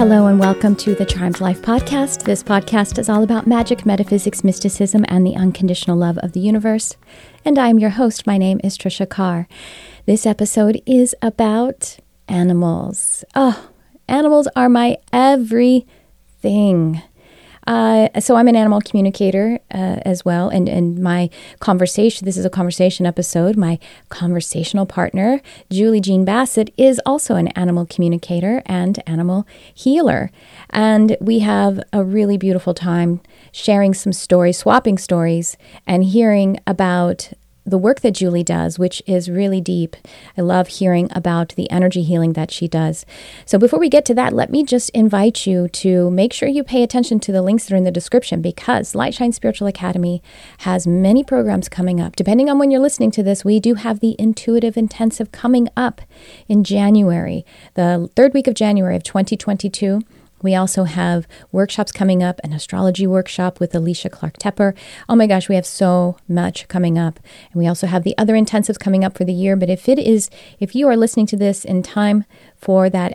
Hello and welcome to the Charmed Life podcast. This podcast is all about magic, metaphysics, mysticism, and the unconditional love of the universe. And I'm your host. My name is Trisha Carr. This episode is about animals. Oh, animals are my everything. So I'm an animal communicator as well, and my conversation, this is a conversation episode, my conversational partner, Julie Jean Bassett, is also an animal communicator and animal healer. And we have a really beautiful time sharing some stories, swapping stories, and hearing about the work that Julie does, which is really deep. I love hearing about the energy healing that she does. So before we get to that, let me just invite you to make sure you pay attention to the links that are in the description, because Light Shine Spiritual Academy has many programs coming up. Depending on when you're listening to this, we do have the Intuitive Intensive coming up in January, the third week of January of 2022. We also have workshops coming up, an astrology workshop with Alicia Clark Tepper. Oh my gosh, we have so much coming up. And we also have the other intensives coming up for the year. But if you are listening to this in time for that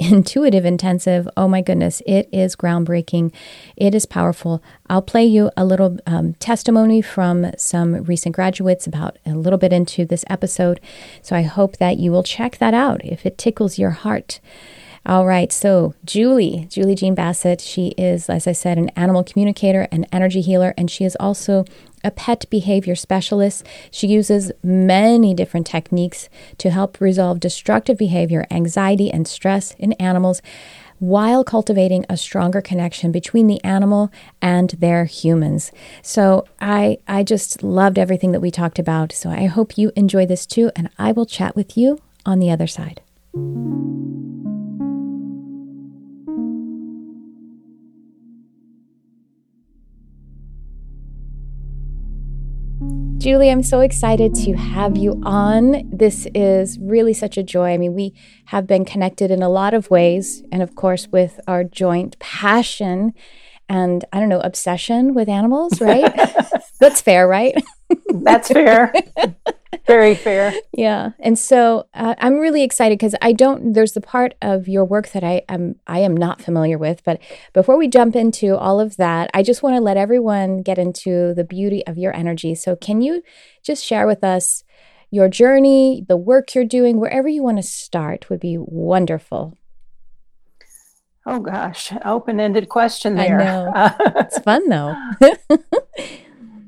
intuitive intensive, oh my goodness, it is groundbreaking. It is powerful. I'll play you a little testimony from some recent graduates about a little bit into this episode. So I hope that you will check that out if it tickles your heart. All right, so Julie Jean Bassett, she is, as I said, an animal communicator and energy healer, and she is also a pet behavior specialist. She uses many different techniques to help resolve destructive behavior, anxiety, and stress in animals, while cultivating a stronger connection between the animal and their humans. So I just loved everything that we talked about, so I hope you enjoy this too, and I will chat with you on the other side. Julie, I'm so excited to have you on. This is really such a joy. I mean, we have been connected in a lot of ways, and of course, with our joint passion and, I don't know, obsession with animals, right? That's fair, right? That's fair. Very fair. Yeah. And so I'm really excited because there's the part of your work that I am not familiar with. But before we jump into all of that, I just want to let everyone get into the beauty of your energy. So can you just share with us your journey, the work you're doing, wherever you want to start would be wonderful. Oh, gosh. Open-ended question there. I know. It's fun, though.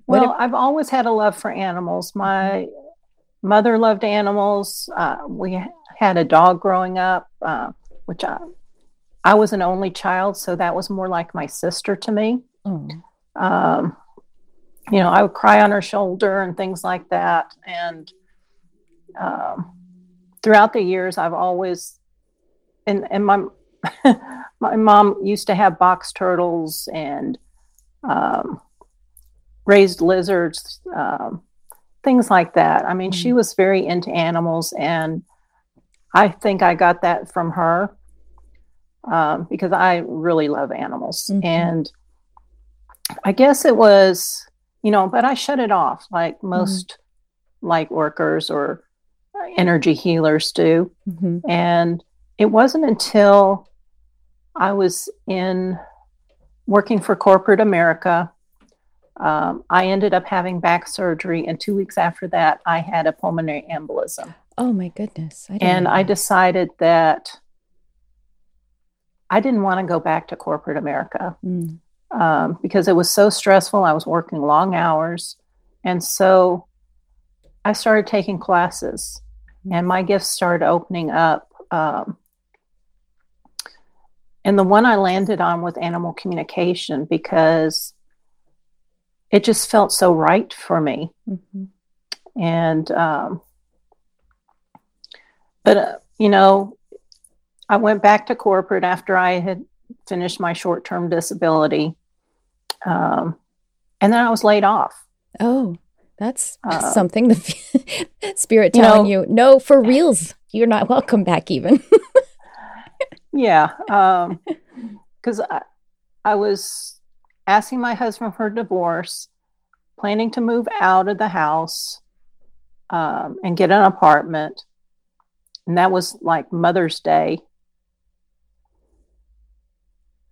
Well, I've always had a love for animals. My mother loved animals. We had a dog growing up, which I was an only child, so that was more like my sister to me. Mm. I would cry on her shoulder and things like that. And throughout the years, I've always, and my mom used to have box turtles and raised lizards, things like that. I mean, she was very into animals, and I think I got that from her because I really love animals. Mm-hmm. And I guess it was, but I shut it off like most light workers or energy healers do. Mm-hmm. And it wasn't until I was working for corporate America. I ended up having back surgery, and 2 weeks after that, I had a pulmonary embolism. Oh my goodness. I decided that I didn't want to go back to corporate America because it was so stressful. I was working long hours. And so I started taking classes, and my gifts started opening up. And the one I landed on was animal communication, because it just felt so right for me. Mm-hmm. And, I went back to corporate after I had finished my short-term disability. And then I was laid off. Oh, that's something the spirit telling you, no, for reals, you're not welcome back even. Yeah. Cause I was asking my husband for a divorce, planning to move out of the house and get an apartment. And that was like Mother's Day.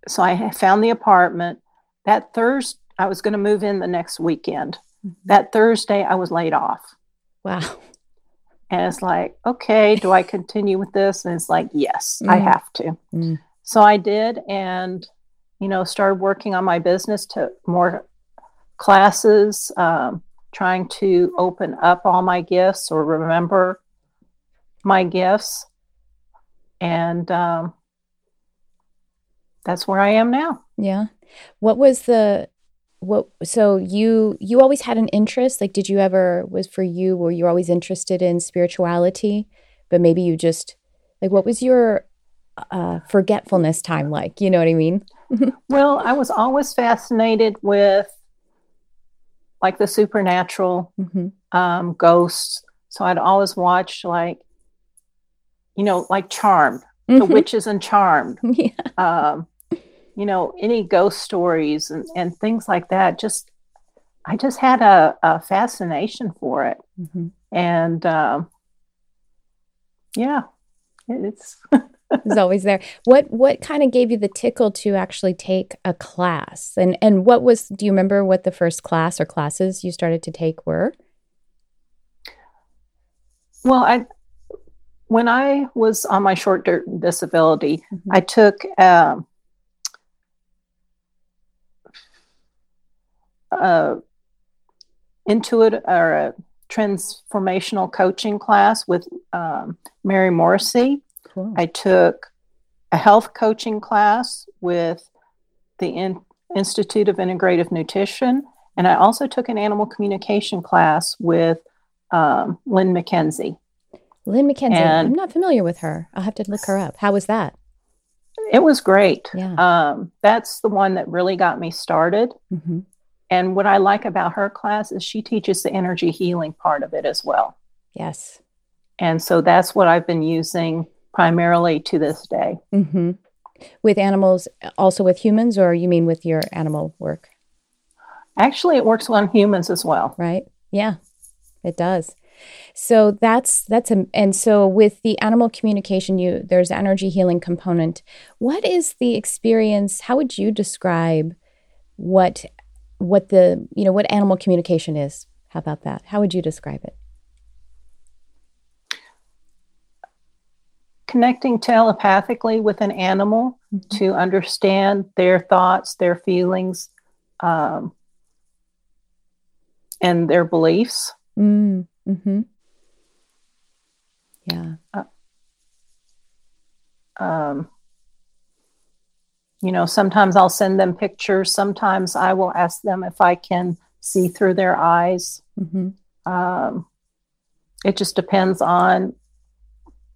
So I found the apartment. That Thursday, I was going to move in the next weekend. That Thursday, I was laid off. Wow. And it's like, okay, do I continue with this? And it's like, yes, I have to. Mm. So I did, and, you know, started working on my business, took more classes, trying to open up all my gifts or remember my gifts. And that's where I am now. Yeah. What was the... So you always had an interest, like, did you ever, was for you, were you always interested in spirituality, but maybe you just, like, what was your forgetfulness time like? You know what I mean? Well, I was always fascinated with, like, the supernatural, ghosts. So I'd always watched, like, you know, like Charmed, the witches and Charmed. Yeah. You know, any ghost stories and things like that. Just, I just had a fascination for it. Mm-hmm. And yeah, it's always there. What kind of gave you the tickle to actually take a class? And what was, do you remember what the first class or classes you started to take were? Well, when I was on my short disability, I took, intuitive or a transformational coaching class with Mary Morrissey. Cool. I took a health coaching class with the Institute of Integrative Nutrition, and I also took an animal communication class with Lynn McKenzie. Lynn McKenzie, and I'm not familiar with her. I'll have to look her up. How was that? It was great. Yeah. That's the one that really got me started. Mm-hmm. And what I like about her class is she teaches the energy healing part of it as well. Yes. And so that's what I've been using primarily to this day. Mm-hmm. With animals, also with humans, or you mean with your animal work? Actually, it works on humans as well. Right. Yeah, it does. So and so with the animal communication, there's energy healing component. What is the experience? How would you describe what animal communication is? How about that? How would you describe it? Connecting telepathically with an animal to understand their thoughts, their feelings, and their beliefs. Mm-hmm. Yeah. You know, sometimes I'll send them pictures. Sometimes I will ask them if I can see through their eyes. Mm-hmm. It just depends on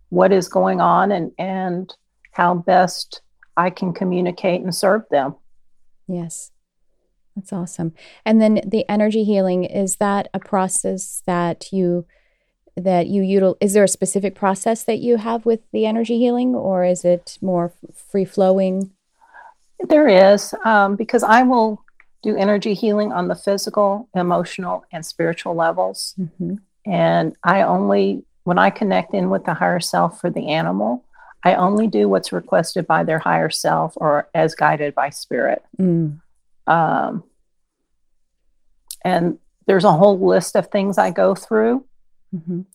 what is going on and how best I can communicate and serve them. Yes. That's awesome. And then the energy healing, is that a process that you utilize? Is there a specific process that you have with the energy healing, or is it more free-flowing? There is, because I will do energy healing on the physical, emotional, and spiritual levels. Mm-hmm. And when I connect in with the higher self for the animal, I only do what's requested by their higher self or as guided by spirit. Mm. And there's a whole list of things I go through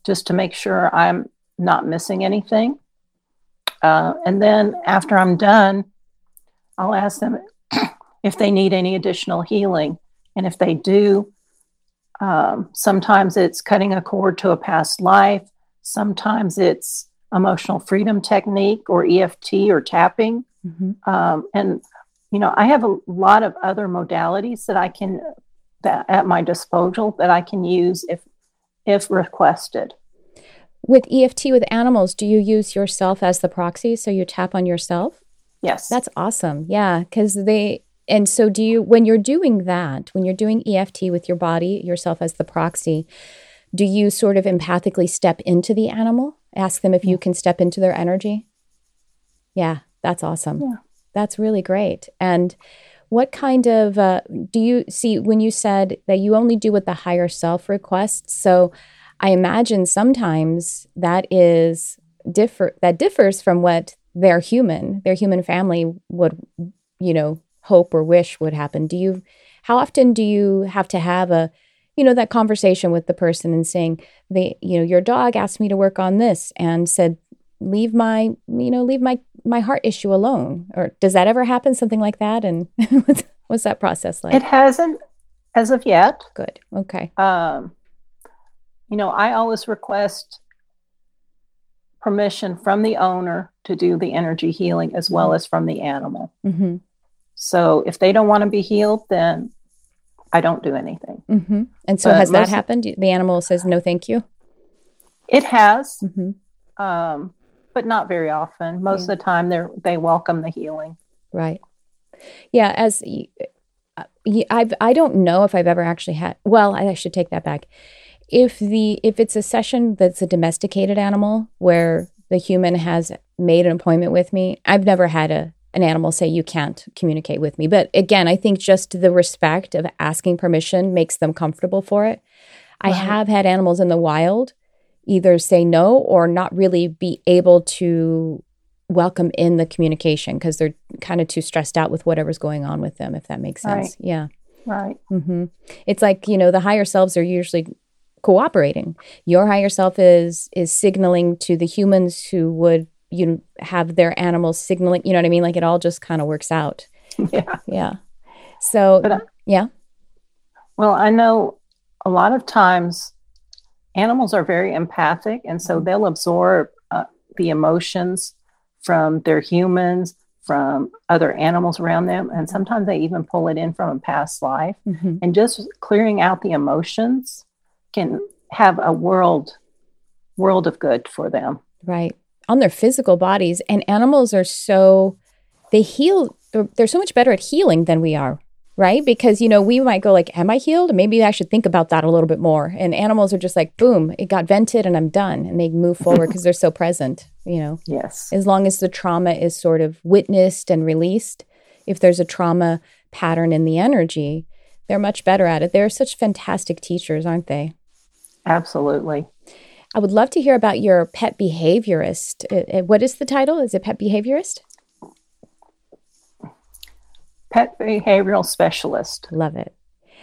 just to make sure I'm not missing anything. And then after I'm done, I'll ask them if they need any additional healing. And if they do, sometimes it's cutting a cord to a past life. Sometimes it's emotional freedom technique or EFT or tapping. Mm-hmm. And, you know, I have a lot of other modalities that at my disposal that I can use if requested. With EFT with animals, do you use yourself as the proxy? So you tap on yourself? Yes. That's awesome. Yeah. So do you, when you're doing EFT with your body, yourself as the proxy, do you sort of empathically step into the animal? Ask them if you can step into their energy? Yeah. That's awesome. Yeah. That's really great. And what kind of, do you see when you said that you only do what the higher self requests? So I imagine sometimes that differs from what their human family would you know, hope or wish would happen? How often do you have to have a, you know, that conversation with the person and saying, your dog asked me to work on this and said, leave my heart issue alone? Or does that ever happen? Something like that? And what's that process like? It hasn't as of yet. Good. Okay. I always request permission from the owner to do the energy healing as well as from the animal. Mm-hmm. So if they don't want to be healed, then I don't do anything. Mm-hmm. And so has that happened? The animal says, no, thank you. It has, mm-hmm. But not very often. Most of the time they welcome the healing. Right. Yeah. As I don't know if I've ever actually had, well, I should take that back. If it's a session that's a domesticated animal where the human has made an appointment with me, I've never had an animal say, you can't communicate with me. But again, I think just the respect of asking permission makes them comfortable for it. Wow. I have had animals in the wild either say no or not really be able to welcome in the communication because they're kind of too stressed out with whatever's going on with them, if that makes sense. Right. Yeah. Right. Mm-hmm. It's like, the higher selves are usually cooperating. Your higher self is signaling to the humans who would have their animals signaling, you know what I mean? Like it all just kind of works out. Yeah. Yeah. So, yeah. Well, I know a lot of times animals are very empathic, and so they'll absorb the emotions from their humans, from other animals around them. And sometimes they even pull it in from a past life, mm-hmm. and just clearing out the emotions can have a world of good for them. Right. On their physical bodies, and animals are they're so much better at healing than we are, right? Because, we might go like, am I healed? Maybe I should think about that a little bit more. And animals are just like, boom, it got vented and I'm done. And they move forward because they're so present, Yes. As long as the trauma is sort of witnessed and released, if there's a trauma pattern in the energy, they're much better at it. They're such fantastic teachers, aren't they? Absolutely. I would love to hear about your pet behaviorist. What is the title? Is it pet behaviorist? Pet behavioral specialist. Love it.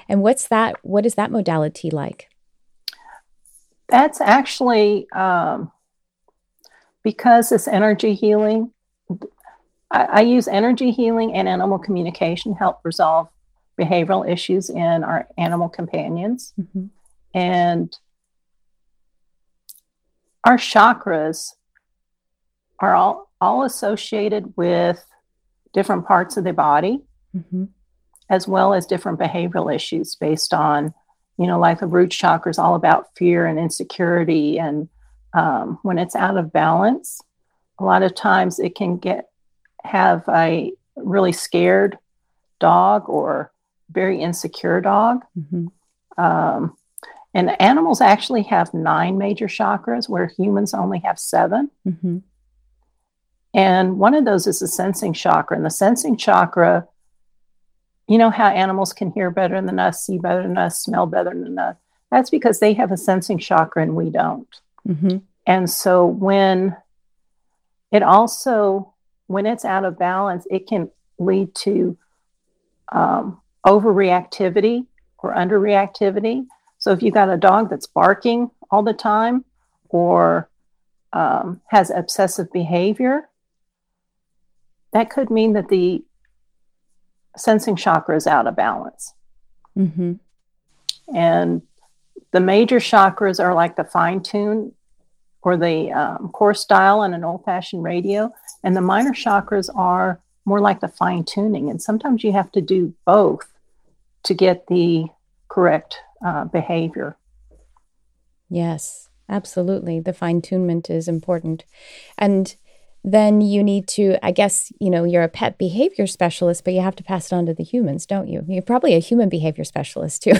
And what's that? What is that modality like? That's actually because it's energy healing. I use energy healing and animal communication to help resolve behavioral issues in our animal companions. Mm-hmm. And our chakras are all associated with different parts of the body, mm-hmm. as well as different behavioral issues based on, like the root chakra is all about fear and insecurity. And when it's out of balance, a lot of times it can have a really scared dog or very insecure dog. Mm-hmm. And animals actually have 9 major chakras, where humans only have 7. Mm-hmm. And one of those is the sensing chakra. And the sensing chakra, you know how animals can hear better than us, see better than us, smell better than us? That's because they have a sensing chakra and we don't. Mm-hmm. And so when it's out of balance, it can lead to overreactivity or underreactivity. So if you've got a dog that's barking all the time or has obsessive behavior, that could mean that the sensing chakra is out of balance. Mm-hmm. And the major chakras are like the fine tune or the coarse dial on an old-fashioned radio. And the minor chakras are more like the fine tuning. And sometimes you have to do both to get the correct behavior. Yes, absolutely. The fine-tunement is important. And then you need to, I guess, you're a pet behavior specialist, but you have to pass it on to the humans, don't you? You're probably a human behavior specialist too,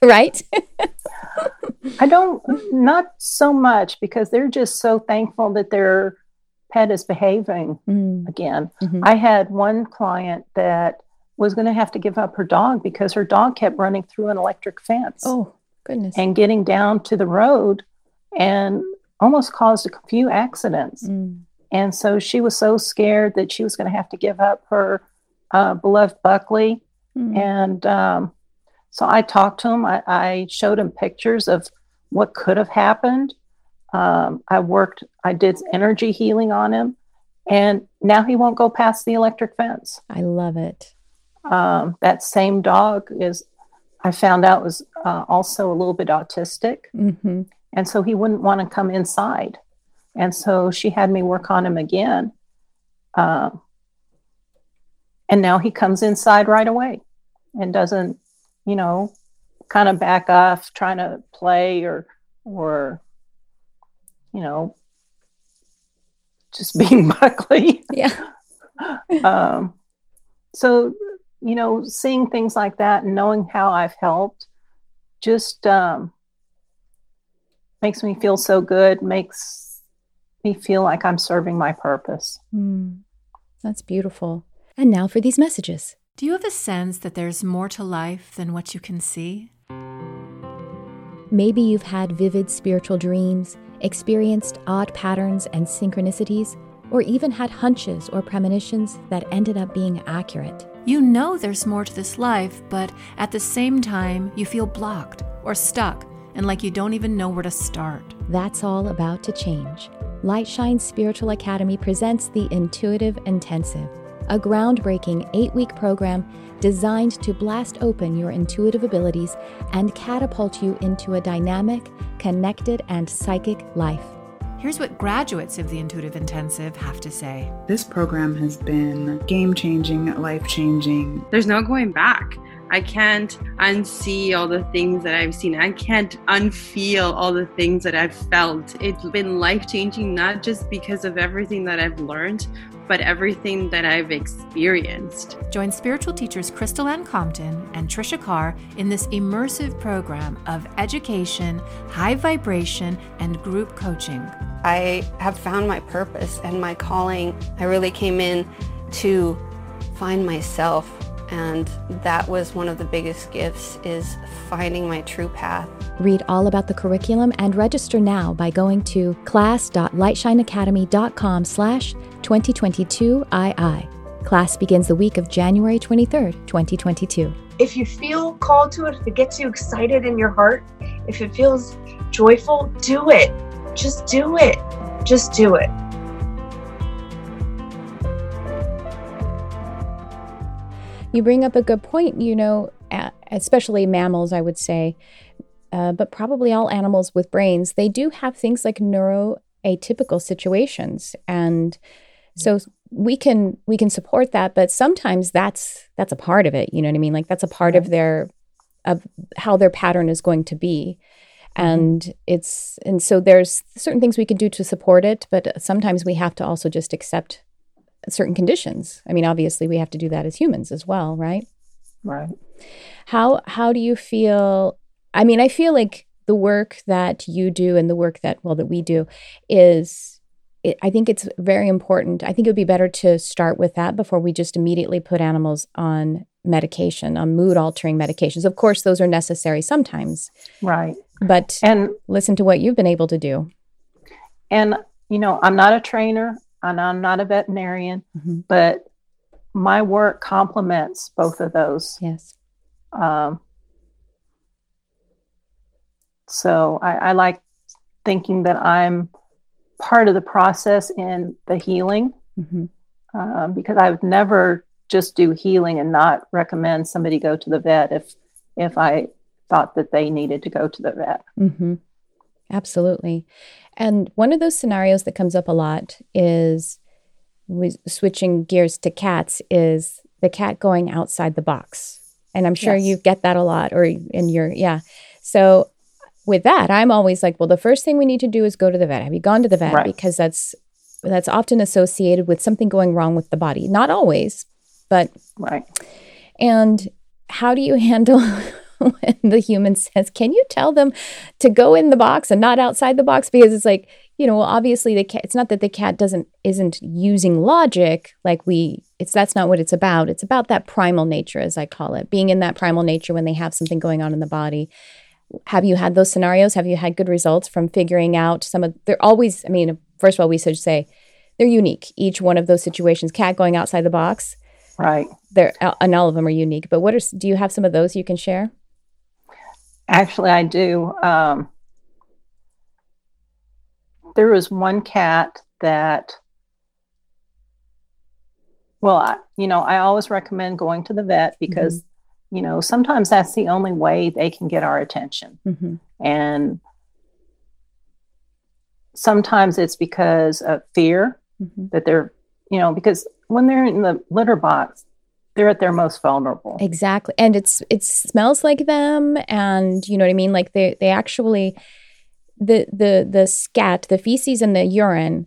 right? Not so much, because they're just so thankful that their pet is behaving again. Mm-hmm. I had one client that was going to have to give up her dog because her dog kept running through an electric fence. Oh, goodness. And getting down to the road and almost caused a few accidents. Mm. And so she was so scared that she was going to have to give up her Beloved Buckley. Mm-hmm. And so I talked to him. I showed him pictures of what could have happened. I did energy healing on him, and now he won't go past the electric fence. I love it. That same dog I found out was also a little bit autistic. Mm-hmm. And so he wouldn't want to come inside. And so she had me work on him again. And now he comes inside right away and doesn't, kind of back off trying to play or just being Buckley. Yeah. So, seeing things like that and knowing how I've helped just makes me feel so good, makes me feel like I'm serving my purpose. Mm. That's beautiful. And now for these messages. Do you have a sense that there's more to life than what you can see? Maybe you've had vivid spiritual dreams, experienced odd patterns and synchronicities, or even had hunches or premonitions that ended up being accurate. You know there's more to this life, but at the same time, you feel blocked or stuck and like you don't even know where to start. That's all about to change. Light Shine Spiritual Academy presents the Intuitive Intensive, a groundbreaking 8-week program designed to blast open your intuitive abilities and catapult you into a dynamic, connected, and psychic life. Here's what graduates of the Intuitive Intensive have to say. This program has been game-changing, life-changing. There's no going back. I can't unsee all the things that I've seen. I can't unfeel all the things that I've felt. It's been life-changing, not just because of everything that I've learned, but everything that I've experienced. Join spiritual teachers Crystal Ann Compton and Trisha Carr in this immersive program of education, high vibration, and group coaching. I have found my purpose and my calling. I really came in to find myself, and that was one of the biggest gifts, is finding my true path. Read all about the curriculum and register now by going to class.lightshineacademy.com/2022II. Class begins the week of January 23rd, 2022. If you feel called to it, if it gets you excited in your heart, if it feels joyful, do it. Just do it. Just do it. You bring up a good point, especially mammals, I would say, but probably all animals with brains, they do have things like neuroatypical situations. And so we can support that, but sometimes that's a part of it. You know what I mean? Like that's a part of how their pattern is going to be. And so there's certain things we can do to support it, but sometimes we have to also just accept certain conditions. I mean, obviously we have to do that as humans as well, right? Right. How do you feel? I mean, I feel like the work that you do and the work that we do I think it's very important. I think it would be better to start with that before we just immediately put animals on medication, on mood-altering medications. Of course, those are necessary sometimes. Right. But listen to what you've been able to do. And, I'm not a trainer. And I'm not a veterinarian, mm-hmm. but my work complements both of those. Yes. So I like thinking that I'm part of the process in the healing, mm-hmm. Because I would never just do healing and not recommend somebody go to the vet if I thought that they needed to go to the vet. Mm-hmm. Absolutely. And one of those scenarios that comes up a lot is, switching gears to cats, is the cat going outside the box. And I'm sure you get that a lot So with that, I'm always like, well, the first thing we need to do is go to the vet. Have you gone to the vet? Right. Because that's often associated with something going wrong with the body. Not always, but... Right. And how do you handle... when the human says, can you tell them to go in the box and not outside the box? Because it's like, obviously the cat, it's not that the cat isn't using logic. That's not what it's about. It's about that primal nature, as I call it, being in that primal nature when they have something going on in the body. Have you had those scenarios? Have you had good results from figuring out first of all, we should say they're unique. Each one of those situations, cat going outside the box, Right. And all of them are unique. But do you have some of those you can share? Actually, I do. There was one cat that, I always recommend going to the vet because, mm-hmm. Sometimes that's the only way they can get our attention. Mm-hmm. And sometimes it's because of fear mm-hmm. that they're, because when they're in the litter box, they're at their most vulnerable. Exactly. And it smells like them. And you know what I mean? Like they actually, the scat, the feces and the urine,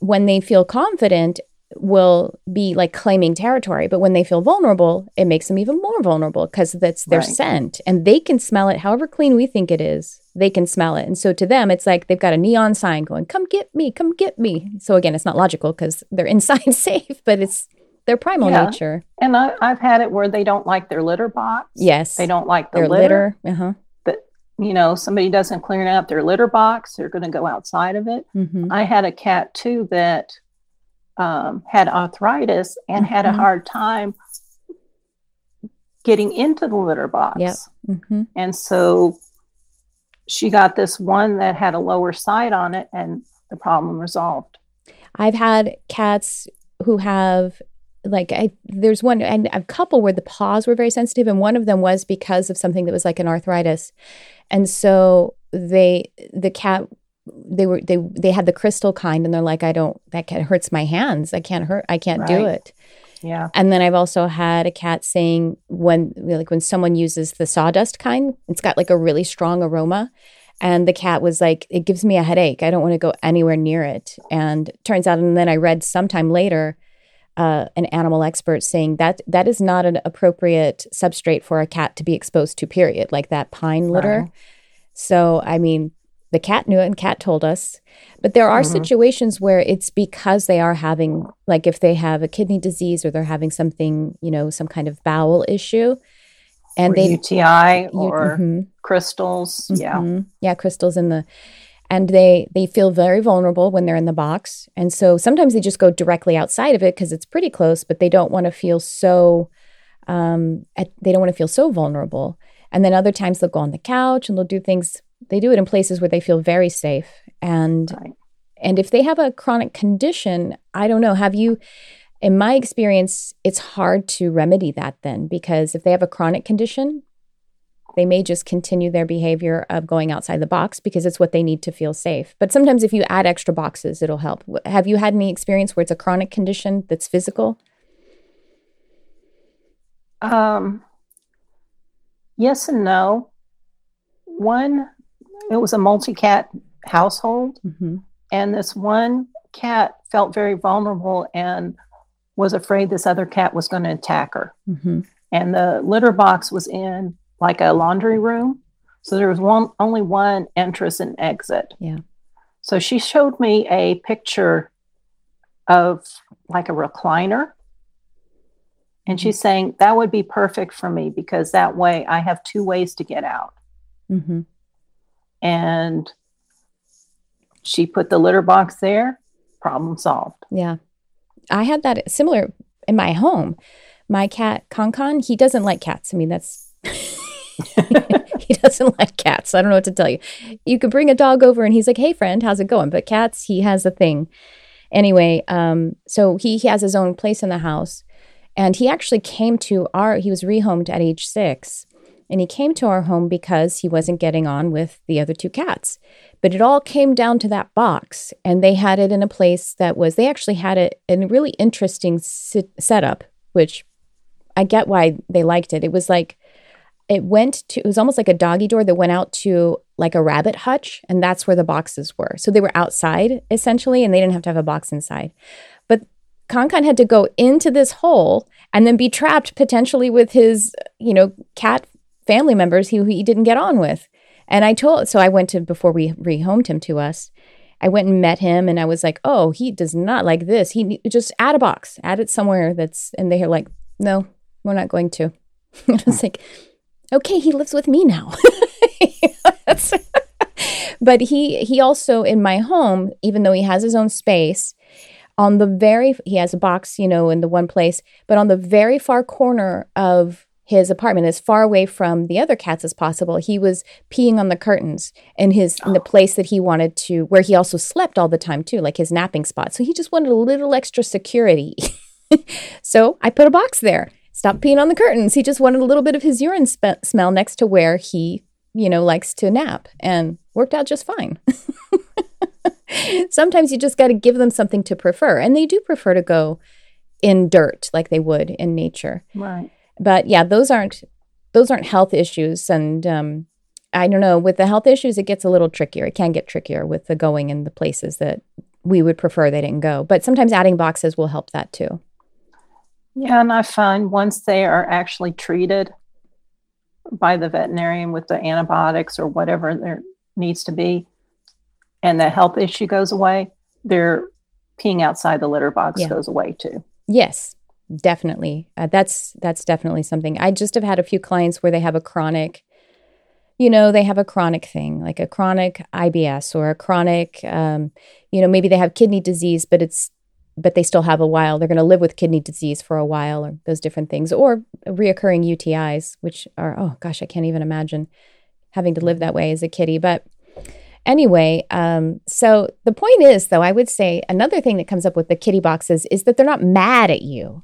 when they feel confident, will be like claiming territory. But when they feel vulnerable, it makes them even more vulnerable because that's their scent. And they can smell it. However clean we think it is, they can smell it. And so to them, it's like they've got a neon sign going, come get me, come get me. So again, it's not logical because they're inside safe, but it's their primal nature. And I've had it where they don't like their litter box. Yes. They don't like their litter. Uh-huh. But, somebody doesn't clean out their litter box, they're going to go outside of it. Mm-hmm. I had a cat too that had arthritis and mm-hmm. had a hard time getting into the litter box. Yep. Mm-hmm. And so she got this one that had a lower side on it and the problem resolved. I've had cats who have there's one and a couple where the paws were very sensitive, and one of them was because of something that was like an arthritis. And so they had the crystal kind, and they're like, that hurts my hands. I can't do it. Yeah. And then I've also had a cat saying when someone uses the sawdust kind, it's got like a really strong aroma. And the cat was like, it gives me a headache. I don't want to go anywhere near it. And turns out, and then I read sometime later, an animal expert saying that is not an appropriate substrate for a cat to be exposed to, period. Like that pine litter. Uh-huh. So, the cat knew it and cat told us. But there are mm-hmm. situations where it's because they are having, like if they have a kidney disease or they're having something, some kind of bowel issue. And UTI or mm-hmm. crystals. Mm-hmm. Yeah. Yeah, crystals and they feel very vulnerable when they're in the box. And so sometimes they just go directly outside of it because it's pretty close, but they don't want to feel so, vulnerable. And then other times they'll go on the couch and they'll do things. They do it in places where they feel very safe. And and if they have a chronic condition, I don't know, in my experience, it's hard to remedy that then, because if they have a chronic condition, they may just continue their behavior of going outside the box because it's what they need to feel safe. But sometimes if you add extra boxes, it'll help. Have you had any experience where it's a chronic condition that's physical? Yes and no. One, it was a multi-cat household, mm-hmm. and this one cat felt very vulnerable and was afraid this other cat was going to attack her. Mm-hmm. And the litter box was in like a laundry room, so there was only one entrance and exit. Yeah. So she showed me a picture of like a recliner, and she's saying, that would be perfect for me because that way I have two ways to get out. Mm-hmm. And she put the litter box there, problem solved. Yeah. I had that similar in my home. My cat, Con, he doesn't like cats. That's, he doesn't like cats. I don't know what to tell you. You could bring a dog over and he's like, hey friend, how's it going? But cats, he has a thing. Anyway, so he has his own place in the house. And he actually he was rehomed at age 6. And he came to our home because he wasn't getting on with the other two cats. But it all came down to that box. And they had it in a place they actually had it in a really interesting setup, which I get why they liked it. It was like, it was almost like a doggy door that went out to like a rabbit hutch. And that's where the boxes were. So they were outside essentially, and they didn't have to have a box inside. But Con had to go into this hole and then be trapped potentially with his, cat family members who he didn't get on with. And I went to, before we rehomed him to us, I went and met him, and I was like, oh, he does not like this. He just add a box, add it somewhere and they're like, no, we're not going to. And I was like, okay, he lives with me now. But he also, in my home, even though he has his own space, On the very, he has a box, you know, in the one place, but on the very far corner of his apartment, as far away from the other cats as possible, he was peeing on the curtains in his in the place that he wanted to, where he also slept all the time too, like his napping spot. So he just wanted a little extra security. So I put a box there. Stop peeing on the curtains. He just wanted a little bit of his urine smell next to where he, you know, likes to nap, and worked out just fine. Sometimes you just got to give them something to prefer, and they do prefer to go in dirt like they would in nature. Right. But yeah, those aren't health issues, and I don't know. With the health issues, it gets a little trickier. It can get trickier with the going in the places that we would prefer they didn't go. But sometimes adding boxes will help that too. Yeah, and I find once they are actually treated by the veterinarian with the antibiotics or whatever there needs to be, and the health issue goes away, their peeing outside the litter box goes away too. Yes. Definitely. That's definitely something. I just have had a few clients where they have a chronic, you know, they have a chronic thing, like a chronic IBS or a chronic, you know, maybe they have kidney disease, but they still have a while. They're going to live with kidney disease for a while, or those different things, or reoccurring UTIs, which are, oh gosh, I can't even imagine having to live that way as a kitty. But anyway, so the point is, though, I would say another thing that comes up with the kitty boxes is that they're not mad at you.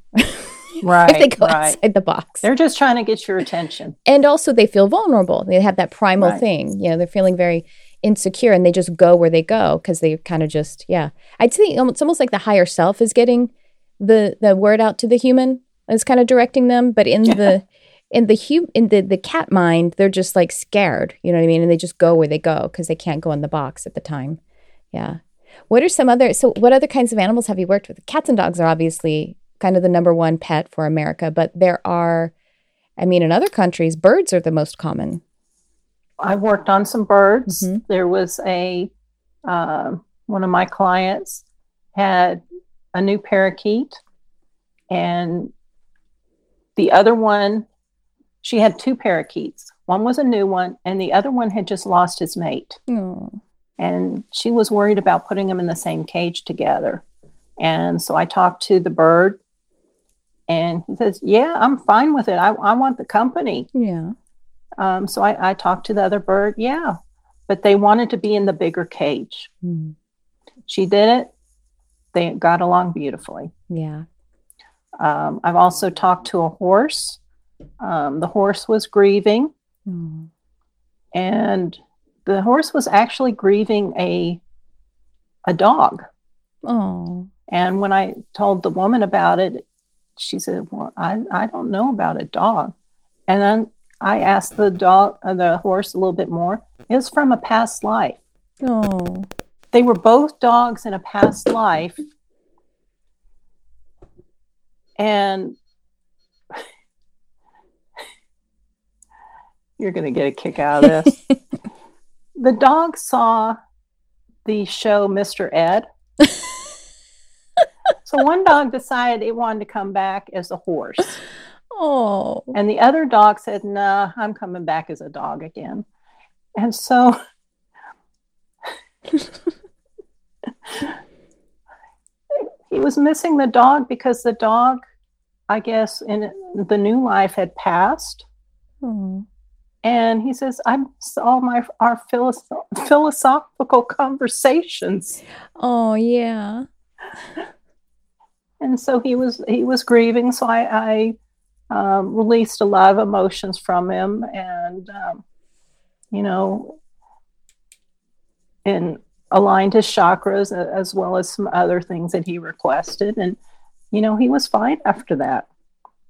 Right. If they go outside the box. They're just trying to get your attention. And also they feel vulnerable. They have that primal thing. You know, they're feeling very insecure, and they just go where they go because they kind of just, I'd say it's almost like the higher self is getting the word out to the human. It's kind of directing them. But in the cat mind, they're just like scared, you know what I mean? And they just go where they go because they can't go in the box at the time. Yeah. What other kinds of animals have you worked with? Cats and dogs are obviously kind of the number one pet for America, but there are, I mean, in other countries, birds are the most common. I worked on some birds. Mm-hmm. There was one of my clients had a new parakeet, and the other one, she had two parakeets. One was a new one, and the other one had just lost his mate. Aww. And she was worried about putting them in the same cage together. And so I talked to the bird, and he says, yeah, I'm fine with it. I want the company. Yeah. So I talked to the other bird. Yeah. But they wanted to be in the bigger cage. Mm. She did it. They got along beautifully. Yeah. I've also talked to a horse. The horse was grieving, and the horse was actually grieving a dog. Oh! And when I told the woman about it, she said, "Well, I don't know about a dog." And then I asked the horse a little bit more. It was from a past life. Oh! They were both dogs in a past life, and. You're going to get a kick out of this. The dog saw the show Mr. Ed. So one dog decided it wanted to come back as a horse. Oh. And the other dog said, nah, I'm coming back as a dog again. And so he was missing the dog because the dog, I guess, in the new life had passed. Oh. And he says, I miss all our philosophical conversations. Oh, yeah. And so he was grieving. So I released a lot of emotions from him. And, you know, and aligned his chakras as well as some other things that he requested. And, you know, he was fine after that.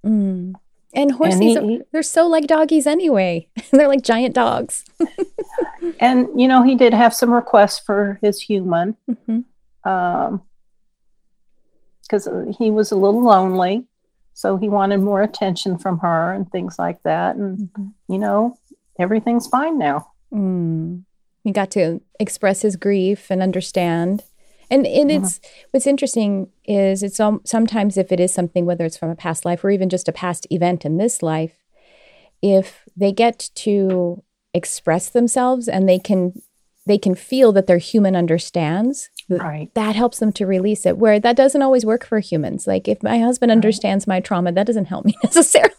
Mm. And horses, they're so like doggies anyway. They're like giant dogs. And, you know, he did have some requests for his human. Mm-hmm. 'Cause he was a little lonely. So he wanted more attention from her and things like that. And, you know, everything's fine now. Mm. He got to express his grief and understand. And it's what's interesting is it's sometimes if it is something, whether it's from a past life or even just a past event in this life, if they get to express themselves and they can feel that their human understands, Right. That helps them to release it, where that doesn't always work for humans. Like if my husband understands my trauma, that doesn't help me necessarily.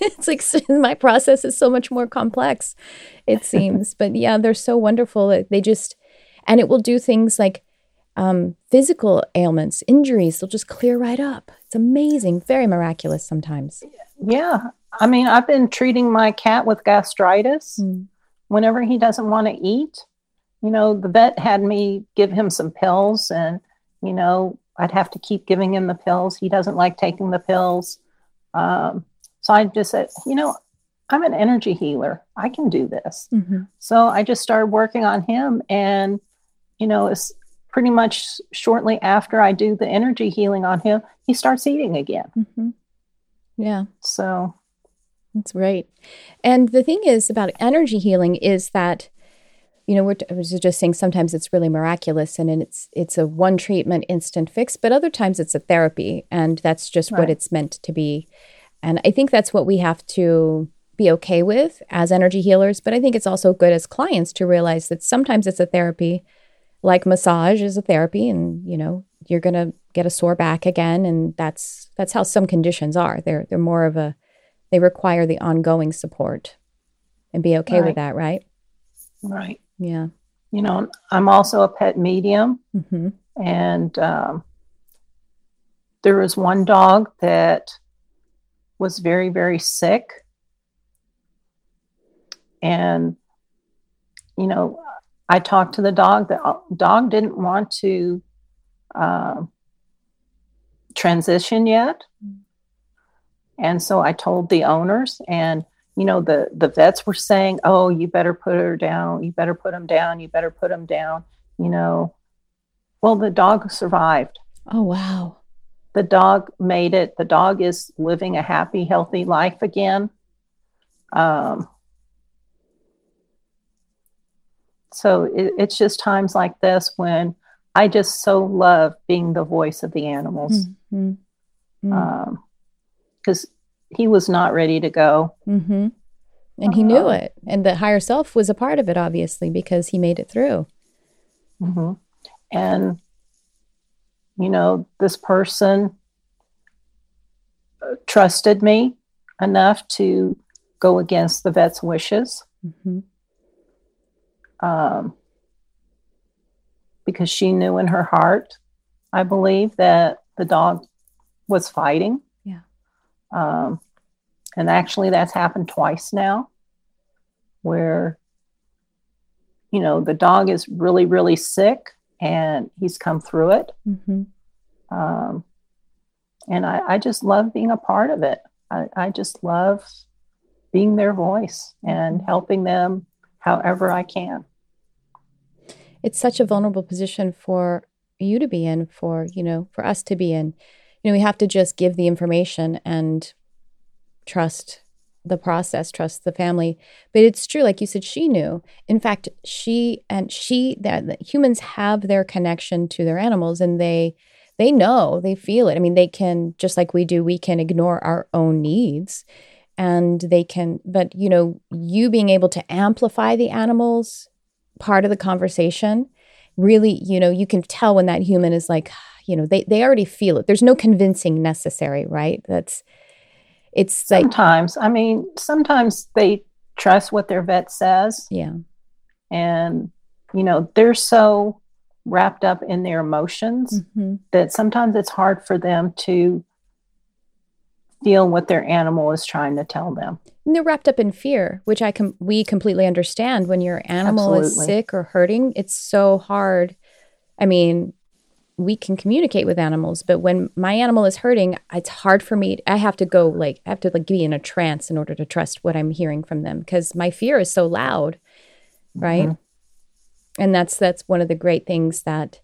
It's like my process is so much more complex, it seems. But yeah, they're so wonderful. They just, and it will do things like physical ailments, injuries, they'll just clear right up. It's amazing. Very miraculous sometimes. Yeah. I mean, I've been treating my cat with gastritis. Whenever he doesn't want to eat, you know, the vet had me give him some pills, and, you know, I'd have to keep giving him the pills. He doesn't like taking the pills. So I just said, you know, I'm an energy healer. I can do this. Mm-hmm. So I just started working on him. And, you know, it's pretty much shortly after I do the energy healing on him, he starts eating again. Mm-hmm. Yeah. So. That's right. And the thing is about energy healing is that, you know, I was just saying sometimes it's really miraculous, and it's a one treatment instant fix, but other times it's a therapy, and that's just what it's meant to be. And I think that's what we have to be okay with as energy healers. But I think it's also good as clients to realize that sometimes it's a therapy, like massage is a therapy, and, you know, you're going to get a sore back again. And that's how some conditions are. They're more of a, they require the ongoing support, and be okay with that. Right. Right. Yeah. You know, I'm also a pet medium, mm-hmm. and there was one dog that was very, very sick. And, you know, I talked to the dog. The dog didn't want to transition yet. And so I told the owners, and you know, the vets were saying, oh, you better put her down. You better put him down. You better put him down. You know, well, the dog survived. Oh, wow. The dog made it. The dog is living a happy, healthy life again. So it's just times like this when I just so love being the voice of the animals. Mm-hmm. Mm-hmm. 'Cause he was not ready to go. Mm-hmm. And he knew it. And the higher self was a part of it, obviously, because he made it through. Mm-hmm. And, you know, this person trusted me enough to go against the vet's wishes. Mm-hmm. Because she knew in her heart, I believe, that the dog was fighting. And actually that's happened twice now, where, you know, the dog is really, really sick, and he's come through it. Mm-hmm. And I just love being a part of it. I just love being their voice and helping them however I can. It's such a vulnerable position for you to be in, for, you know, for us to be in. You know, we have to just give the information and trust the process, trust the family. But it's true, like you said, she knew. In fact, that humans have their connection to their animals, and they know, they feel it. I mean, they can, just like we do, we can ignore our own needs, and they can, but you know, you being able to amplify the animals part of the conversation, really, you know, you can tell when that human is like, you know, they already feel it. There's no convincing necessary, right? It's like sometimes they trust what their vet says. Yeah. And, you know, they're so wrapped up in their emotions, mm-hmm. that sometimes it's hard for them to feel what their animal is trying to tell them. And they're wrapped up in fear, which we completely understand. When your animal is sick or hurting, it's so hard. I mean, we can communicate with animals, but when my animal is hurting, it's hard for me. I have to be in a trance in order to trust what I'm hearing from them, because my fear is so loud, right? Mm-hmm. And that's one of the great things that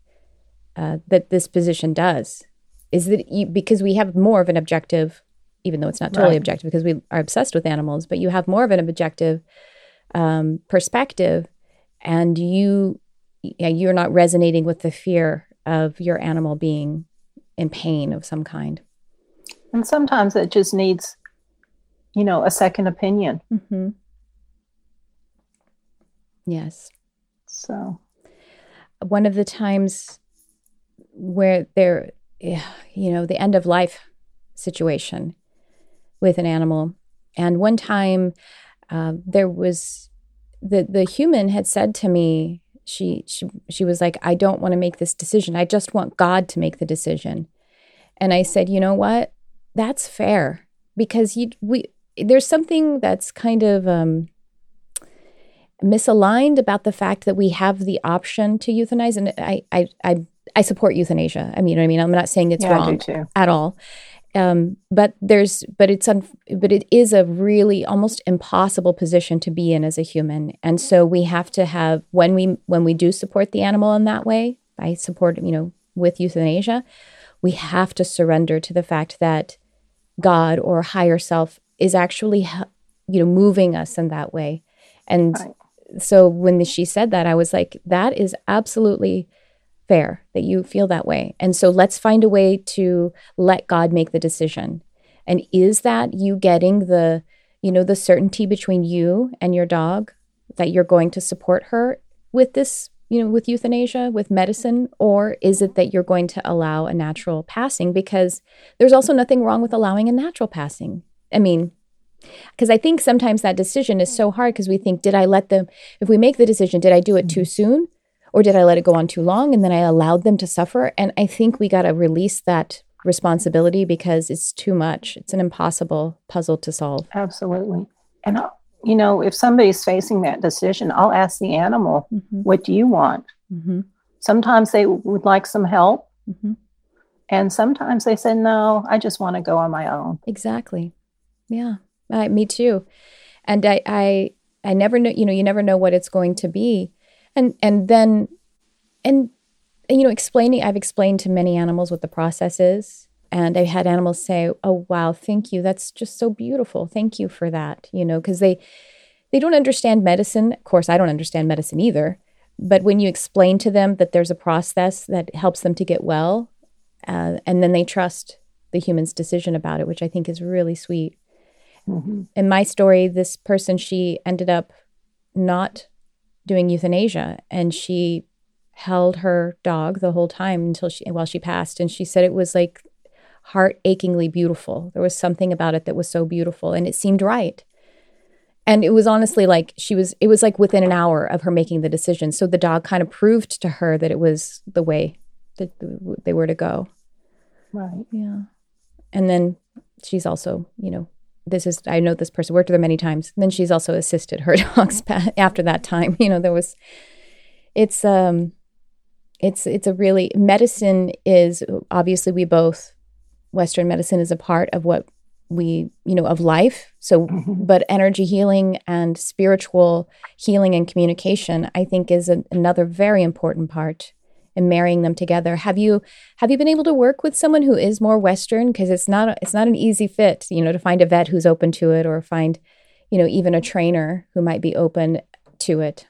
that this position does, is that because we have more of an objective, even though it's not totally objective because we are obsessed with animals, but you have more of an objective perspective, and you're not resonating with the fear of your animal being in pain of some kind. And sometimes it just needs, you know, a second opinion. Mm-hmm. Yes. So. one of the times where they're, you know, the end of life situation with an animal. And one time there was, the human had said to me, she was like, I don't want to make this decision. I just want God to make the decision. And I said, you know what? That's fair, because there's something that's kind of misaligned about the fact that we have the option to euthanize. And I support euthanasia. I mean, you know what I mean? I'm not saying it's wrong at all. But it is a really almost impossible position to be in as a human. And so we have to have, when we do support the animal in that way, by support, you know, with euthanasia, we have to surrender to the fact that God or higher self is actually, you know, moving us in that way. And so when she said that, I was like, that is absolutely fair that you feel that way. And so let's find a way to let God make the decision. And is that you getting the, you know, the certainty between you and your dog that you're going to support her with this, you know, with euthanasia, with medicine? Or is it that you're going to allow a natural passing? Because there's also nothing wrong with allowing a natural passing. I mean, because I think sometimes that decision is so hard because we think, if we make the decision, did I do it too soon? Or did I let it go on too long and then I allowed them to suffer? And I think we got to release that responsibility because it's too much. It's an impossible puzzle to solve. Absolutely. And, you know, if somebody's facing that decision, I'll ask the animal, mm-hmm. what do you want? Mm-hmm. Sometimes they would like some help. Mm-hmm. And sometimes they say, no, I just want to go on my own. Exactly. Yeah. Me too. And I never know, you know, you never know what it's going to be. And then explaining, I've explained to many animals what the process is. And I've had animals say, oh, wow, thank you. That's just so beautiful. Thank you for that. You know, because they don't understand medicine. Of course, I don't understand medicine either. But when you explain to them that there's a process that helps them to get well, and then they trust the human's decision about it, which I think is really sweet. Mm-hmm. In my story, this person, she ended up not doing euthanasia, and she held her dog the whole time while she passed. And she said it was like heart achingly beautiful. There was something about it that was so beautiful, and it seemed right. And it was honestly like it was like within an hour of her making the decision. So the dog kind of proved to her that it was the way that they were to go. Right. Yeah. And then she's also, you know, I know this person, worked with her many times. And then she's also assisted her dogs after that time. You know, medicine is, obviously we both, Western medicine is a part of what we, you know, of life. So, but energy healing and spiritual healing and communication, I think is another very important part in marrying them together. Have you been able to work with someone who is more Western? Because it's not an easy fit, you know, to find a vet who's open to it, or find, you know, even a trainer who might be open to it.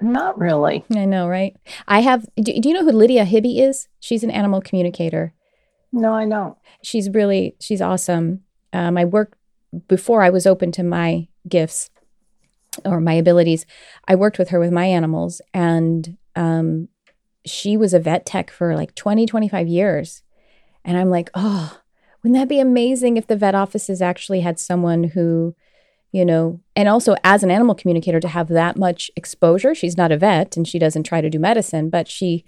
Not really. I know, right? I have. Do you know who Lydia Hibby is? She's an animal communicator. No, I don't. She's awesome. I worked before I was open to my gifts or my abilities. I worked with her with my animals, and she was a vet tech for like 25 years. And I'm like, oh, wouldn't that be amazing if the vet offices actually had someone who, you know, and also as an animal communicator to have that much exposure. She's not a vet and she doesn't try to do medicine, but she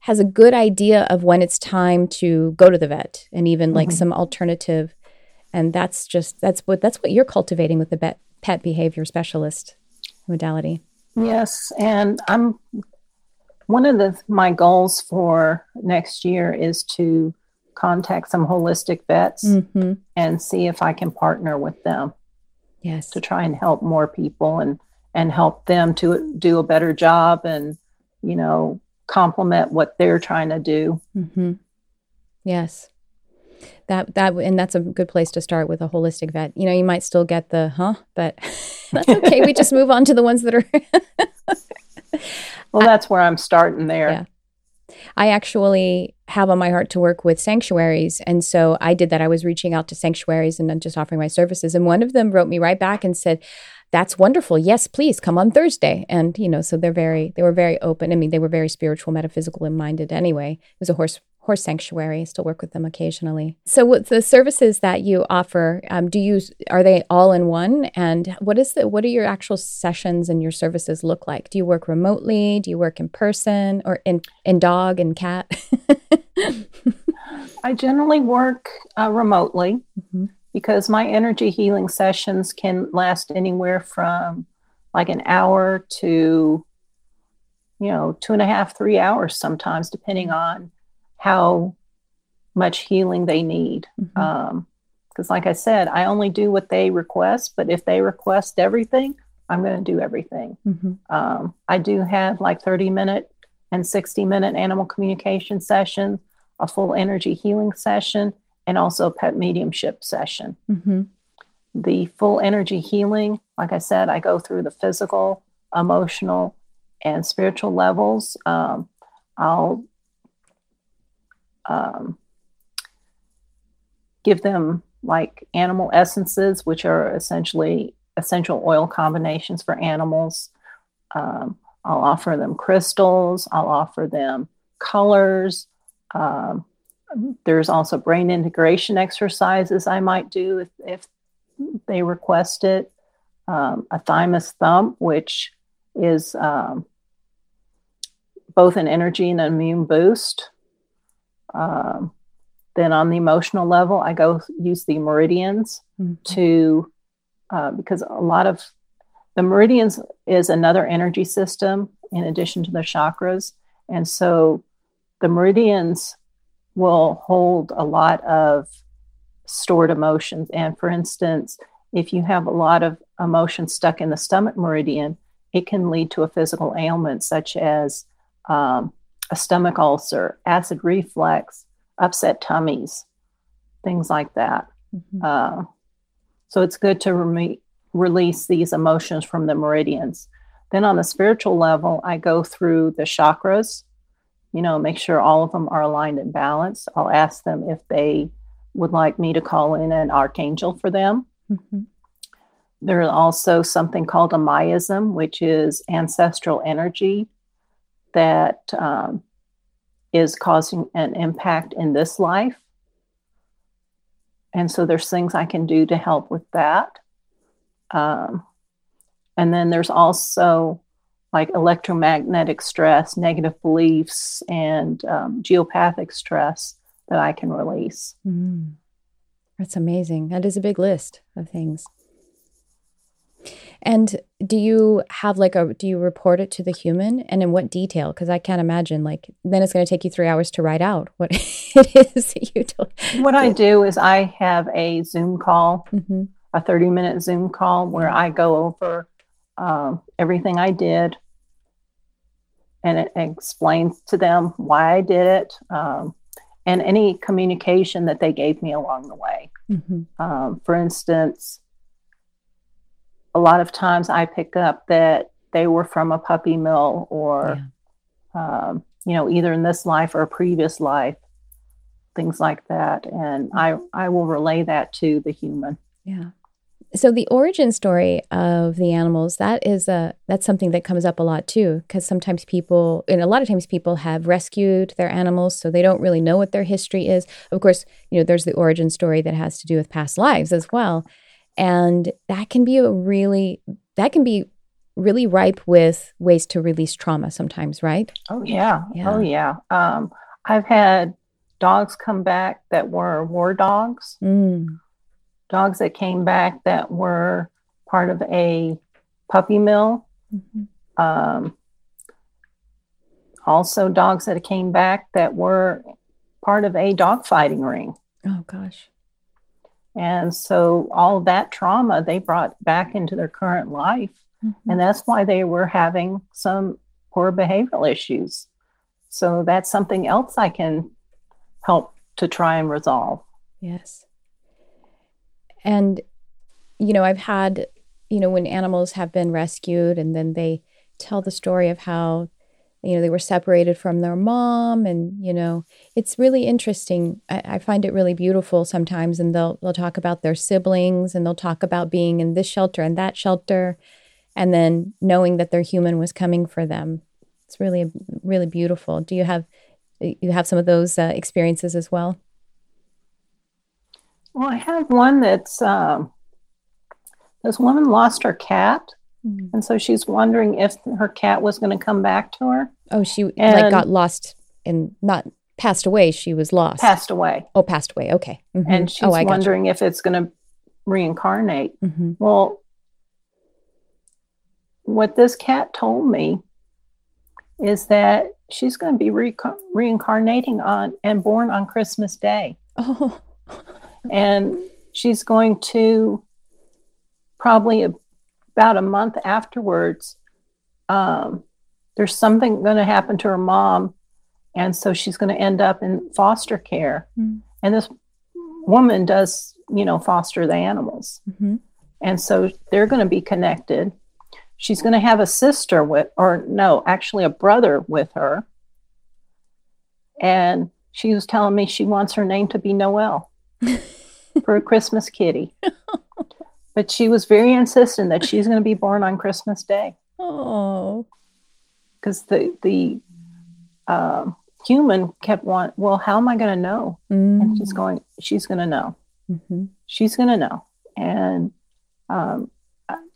has a good idea of when it's time to go to the vet and even like some alternative. And that's what you're cultivating with the pet behavior specialist modality. Yes. And one of my goals for next year is to contact some holistic vets and see if I can partner with them. Yes. To try and help more people and help them to do a better job and, you know, complement what they're trying to do. Mm-hmm. Yes. And that's a good place to start with a holistic vet. You know, you might still get the, but that's okay. We just move on to the ones that are... Well, that's where I'm starting there. Yeah. I actually have on my heart to work with sanctuaries. And so I did that. I was reaching out to sanctuaries and then just offering my services. And one of them wrote me right back and said, that's wonderful. Yes, please come on Thursday. And, you know, so they were very open. I mean, they were very spiritual, metaphysical and minded anyway. It was a horse sanctuary. I still work with them occasionally. So what the services that you offer, are they all in one? And what do your actual sessions and your services look like? Do you work remotely? Do you work in person or in dog and cat? I generally work remotely because my energy healing sessions can last anywhere from like an hour to, 2.5, 3 hours sometimes, depending on how much healing they need. Because like I said, I only do what they request, but if they request everything, I'm going to do everything. I do have like 30-minute and 60-minute animal communication sessions, a full energy healing session, and also a pet mediumship session. The full energy healing, like I said, I go through the physical, emotional, and spiritual levels. I'll give them like animal essences, which are essentially essential oil combinations for animals. I'll offer them crystals. I'll offer them colors. There's also brain integration exercises I might do if they request it. A thymus thump, which is both an energy and an immune boost. Then on the emotional level, I use the meridians to, because a lot of the meridians is another energy system in addition to the chakras. And so the meridians will hold a lot of stored emotions. And for instance, if you have a lot of emotion stuck in the stomach meridian, it can lead to a physical ailment such as, a stomach ulcer, acid reflux, upset tummies, things like that. So it's good to release these emotions from the meridians. Then on the spiritual level, I go through the chakras, make sure all of them are aligned and balanced. I'll ask them if they would like me to call in an archangel for them. There's also something called a Mayism, which is ancestral energy that is causing an impact in this life. And so there's things I can do to help with that. And then there's also like electromagnetic stress, negative beliefs, and geopathic stress that I can release. That's amazing. That is a big list of things. And do you have do you report it to the human, and in what detail? Because I can't imagine then it's going to take you 3 hours to write out what it is that you do. What I do is I have a Zoom call, a 30-minute Zoom call where I go over everything I did and it explains to them why I did it and any communication that they gave me along the way. For instance, a lot of times I pick up that they were from a puppy mill or, either in this life or a previous life, things like that. And I will relay that to the human. Yeah. So the origin story of the animals, that's something that comes up a lot too, because sometimes a lot of times people have rescued their animals, so they don't really know what their history is. Of course, there's the origin story that has to do with past lives as well. And that can be really ripe with ways to release trauma sometimes, right? Oh, yeah. I've had dogs come back that were war dogs, dogs that came back that were part of a puppy mill. Also dogs that came back that were part of a dog fighting ring. Oh, gosh. And so all that trauma they brought back into their current life. And that's why they were having some poor behavioral issues. So that's something else I can help to try and resolve. Yes. And, I've had, when animals have been rescued and then they tell the story of how you know, they were separated from their mom. And, you know, it's really interesting. I find it really beautiful sometimes. And they'll talk about their siblings, and they'll talk about being in this shelter and that shelter, and then knowing that their human was coming for them. It's really, really beautiful. Do you have some of those experiences as well? Well, I have one that's, this woman lost her cat. And so she's wondering if her cat was going to come back to her. Oh, she got lost and not passed away. She was lost. Passed away. Oh, passed away. Okay. Mm-hmm. And she's wondering if it's going to reincarnate. Mm-hmm. Well, what this cat told me is that she's going to be reincarnating on and born on Christmas Day. Oh. And she's going to probably about a month afterwards, there's something going to happen to her mom. And so she's going to end up in foster care. Mm-hmm. And this woman does, you know, foster the animals. Mm-hmm. And so they're going to be connected. She's going to have a sister actually a brother with her. And she was telling me she wants her name to be Noelle for a Christmas kitty. But she was very insistent that she's going to be born on Christmas Day. Oh. Because the human kept how am I going to know? Mm-hmm. And she's going to know. Mm-hmm. She's going to know. And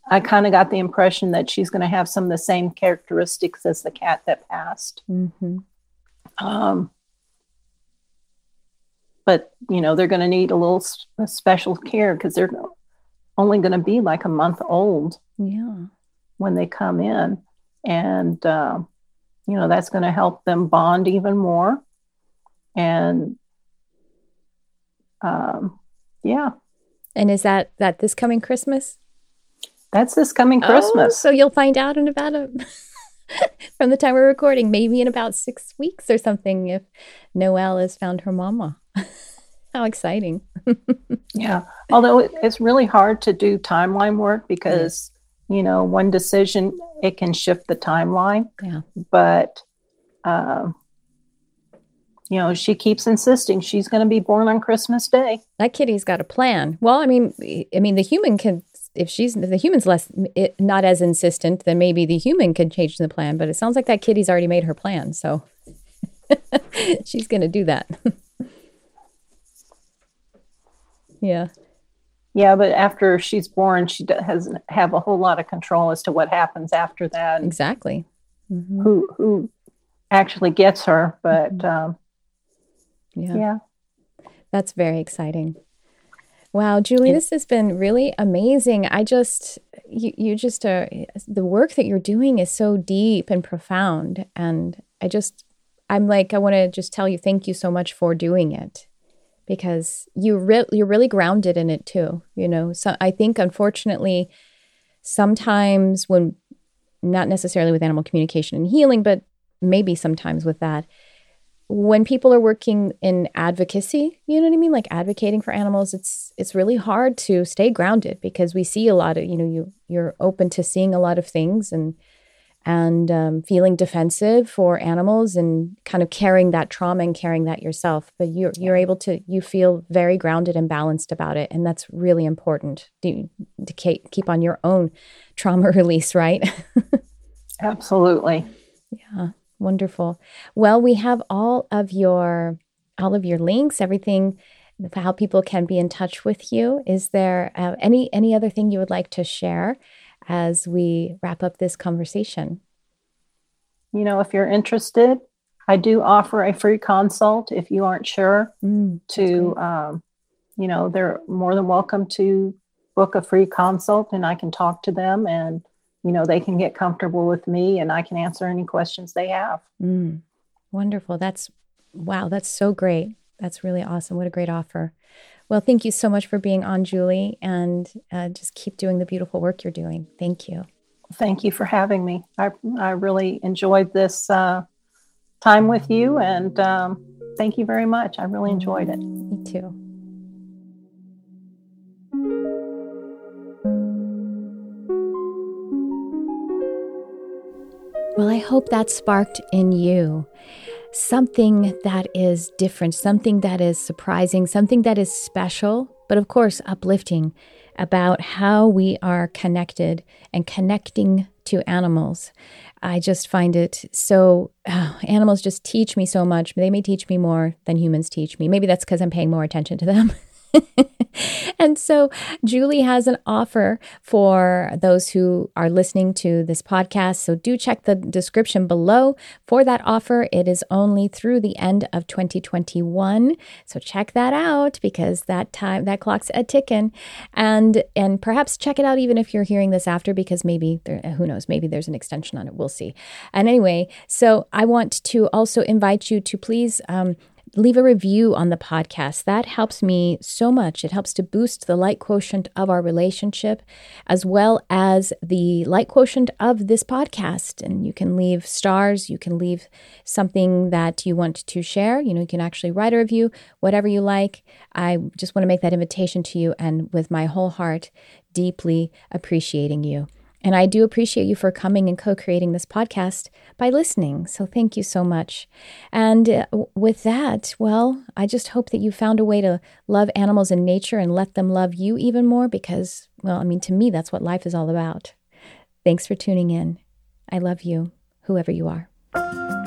I kind of got the impression that she's going to have some of the same characteristics as the cat that passed. Mm-hmm. But, you know, they're going to need a little special care because they're only going to be like a month old when they come in. And, you know, that's going to help them bond even more. And, yeah. And is that this coming Christmas? That's this coming Christmas. So you'll find out in about from the time we're recording, maybe in about 6 weeks or something, if Noelle has found her mama. How exciting. Yeah. Although it's really hard to do timeline work because, you know, one decision, it can shift the timeline. Yeah. But, you know, she keeps insisting she's going to be born on Christmas Day. That kitty's got a plan. Well, I mean, the human can, if the human's not as insistent, then maybe the human can change the plan. But it sounds like that kitty's already made her plan. So she's going to do that. Yeah. Yeah, but after she's born, she doesn't have a whole lot of control as to what happens after that. Exactly. Mm-hmm. Who actually gets her, but yeah. That's very exciting. Wow, Julie, this has been really amazing. I just, you the work that you're doing is so deep and profound. And I want to just tell you, thank you so much for doing it. Because you're really grounded in it too, you know. So I think, unfortunately, sometimes when, not necessarily with animal communication and healing, but maybe sometimes with that, when people are working in advocacy, you know what I mean, like advocating for animals, it's really hard to stay grounded because we see a lot of, you know, you're open to seeing a lot of things and feeling defensive for animals and kind of carrying that trauma and carrying that yourself. But you're able to, you feel very grounded and balanced about it. And that's really important to keep on your own trauma release, right? Absolutely. Yeah. Wonderful. Well, we have all of your links, everything, how people can be in touch with you. Is there any other thing you would like to share as we wrap up this conversation? You know, if you're interested, I do offer a free consult. If you aren't sure you know, they're more than welcome to book a free consult, and I can talk to them, and, you know, they can get comfortable with me, and I can answer any questions they have. Mm. Wonderful. That's so great. That's really awesome. What a great offer. Well, thank you so much for being on, Julie, and just keep doing the beautiful work you're doing. Thank you. Thank you for having me. I really enjoyed this time with you, and thank you very much. I really enjoyed it. Me too. Well, I hope that sparked in you something that is different, something that is surprising, something that is special, but of course uplifting about how we are connected and connecting to animals. I just find it so, animals just teach me so much. They may teach me more than humans teach me. Maybe that's because I'm paying more attention to them. And so Julie has an offer for those who are listening to this podcast. So do check the description below for that offer. It is only through the end of 2021. So check that out because that clock's a ticking. And perhaps check it out even if you're hearing this after, because maybe, who knows, maybe there's an extension on it. We'll see. And anyway, so I want to also invite you to please leave a review on the podcast. That helps me so much. It helps to boost the light quotient of our relationship as well as the light quotient of this podcast. And you can leave stars. You can leave something that you want to share. You know, you can actually write a review, whatever you like. I just want to make that invitation to you, and with my whole heart, deeply appreciating you. And I do appreciate you for coming and co-creating this podcast by listening. So thank you so much. And with that, well, I just hope that you found a way to love animals and nature and let them love you even more because, well, I mean, to me, that's what life is all about. Thanks for tuning in. I love you, whoever you are.